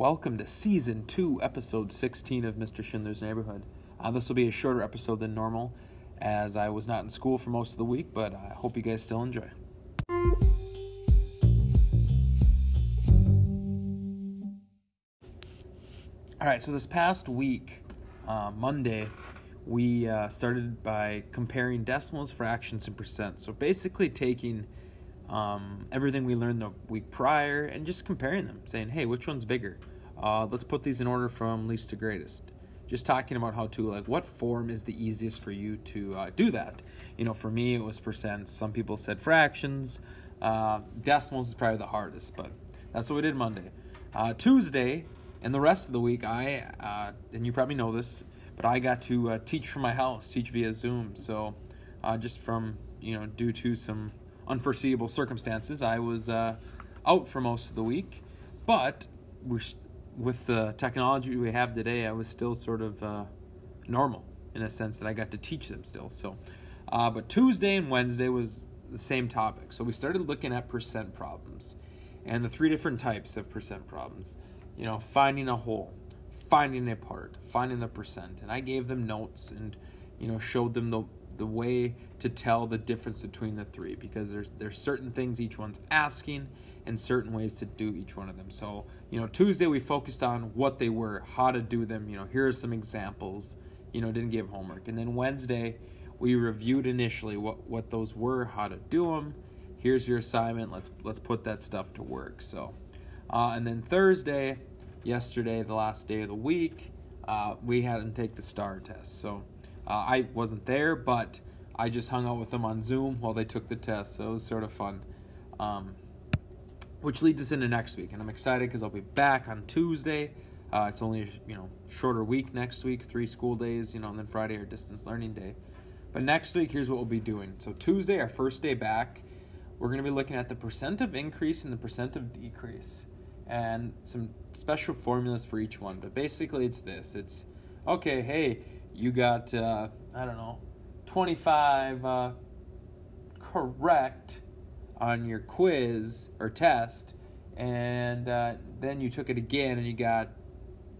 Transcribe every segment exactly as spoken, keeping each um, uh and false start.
Welcome to Season two, Episode sixteen of Mister Schindler's Neighborhood. Uh, this will be a shorter episode than normal, as I was not in school for most of the week, but I hope you guys still enjoy. Alright, so this past week, uh, Monday, we uh, started by comparing decimals, fractions, and percent. So basically taking um, everything we learned the week prior and just comparing them, saying, hey, which one's bigger? Uh, let's put these in order from least to greatest. Just talking about how to, like, what form is the easiest for you to uh, do that. You know, for me, it was percents. Some people said fractions. Uh, decimals is probably the hardest, but that's what we did Monday. Uh, Tuesday and the rest of the week, I, uh, and you probably know this, but I got to uh, teach from my house, teach via Zoom. So uh, just from, you know, due to some unforeseeable circumstances, I was uh, out for most of the week, but we're st- with the technology we have today, I was still sort of uh, normal in a sense that I got to teach them still. So, uh, but Tuesday and Wednesday was the same topic. So we started looking at percent problems and the three different types of percent problems. You know, finding a whole, finding a part, finding the percent. And I gave them notes and, you know, showed them the the way to tell the difference between the three, because there's there's certain things each one's asking and certain ways to do each one of them. So, you know, Tuesday we focused on what they were, how to do them, you know, here are some examples, you know, didn't give homework. And then Wednesday we reviewed initially what, what those were, how to do them. Here's your assignment. Let's let's put that stuff to work. So, uh, and then Thursday, yesterday, the last day of the week, uh, we had them take the STAR test. So, Uh, I wasn't there, but I just hung out with them on Zoom while they took the test, so it was sort of fun. Um, which leads us into next week, and I'm excited because I'll be back on Tuesday. Uh, it's only a you know shorter week next week, three school days, you know, and then Friday our distance learning day. But next week, here's what we'll be doing. So Tuesday, our first day back, we're going to be looking at the percent of increase and the percent of decrease, and some special formulas for each one. But basically, it's this: it's okay, hey. You got, uh, I don't know, twenty-five uh, correct on your quiz or test, and uh, then you took it again and you got,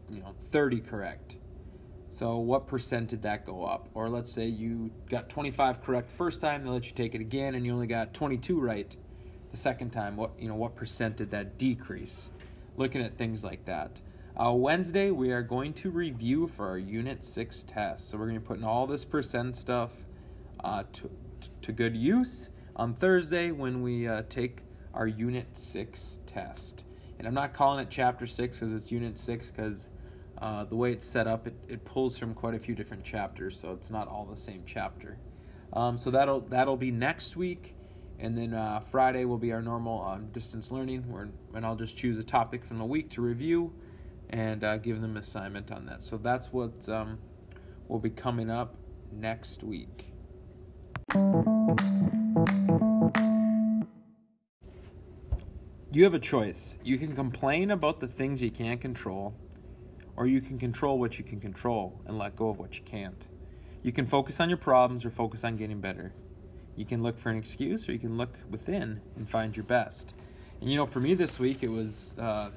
you know, thirty correct. So what percent did that go up? Or let's say you got twenty-five correct the first time, they let you take it again, and you only got twenty-two right the second time. What you know, what percent did that decrease? Looking at things like that. Uh, Wednesday, we are going to review for our Unit six test. So we're going to be putting all this percent stuff uh, to, to good use on Thursday when we uh, take our Unit six test. And I'm not calling it Chapter six because it's Unit six, because uh, the way it's set up, it, it pulls from quite a few different chapters, so it's not all the same chapter. Um, so that'll that'll be next week. And then uh, Friday will be our normal um, distance learning, where, and I'll just choose a topic from the week to review and uh, give them an assignment on that. So that's what um, will be coming up next week. You have a choice. You can complain about the things you can't control, or you can control what you can control and let go of what you can't. You can focus on your problems or focus on getting better. You can look for an excuse, or you can look within and find your best. And you know, for me this week, it was... Uh,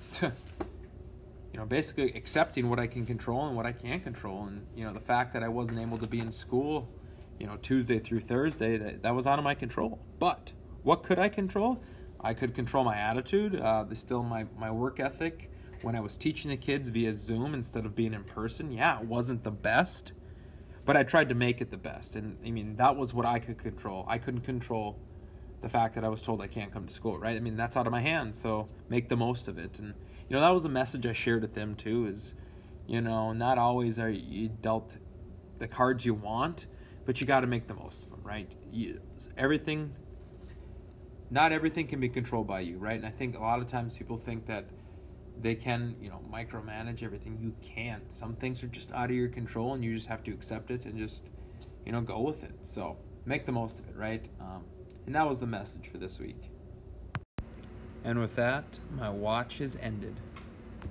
You know, basically accepting what I can control and what I can't control. And, you know, the fact that I wasn't able to be in school, you know, Tuesday through Thursday, that, that was out of my control. But what could I control? I could control my attitude, uh, still my, my work ethic. When I was teaching the kids via Zoom instead of being in person, yeah, it wasn't the best, but I tried to make it the best. And, I mean, that was what I could control. I couldn't control the fact that I was told I can't come to school, right? I mean, that's out of my hands, so make the most of it. And, you know, that was a message I shared with them, too, is, you know, not always are you dealt the cards you want, but you got to make the most of them, right? You, everything, not everything can be controlled by you, right? And I think a lot of times people think that they can, you know, micromanage everything. You can't. Some things are just out of your control, and you just have to accept it and just, you know, go with it. So make the most of it, right? Um, And that was the message for this week. And with that, my watch is ended.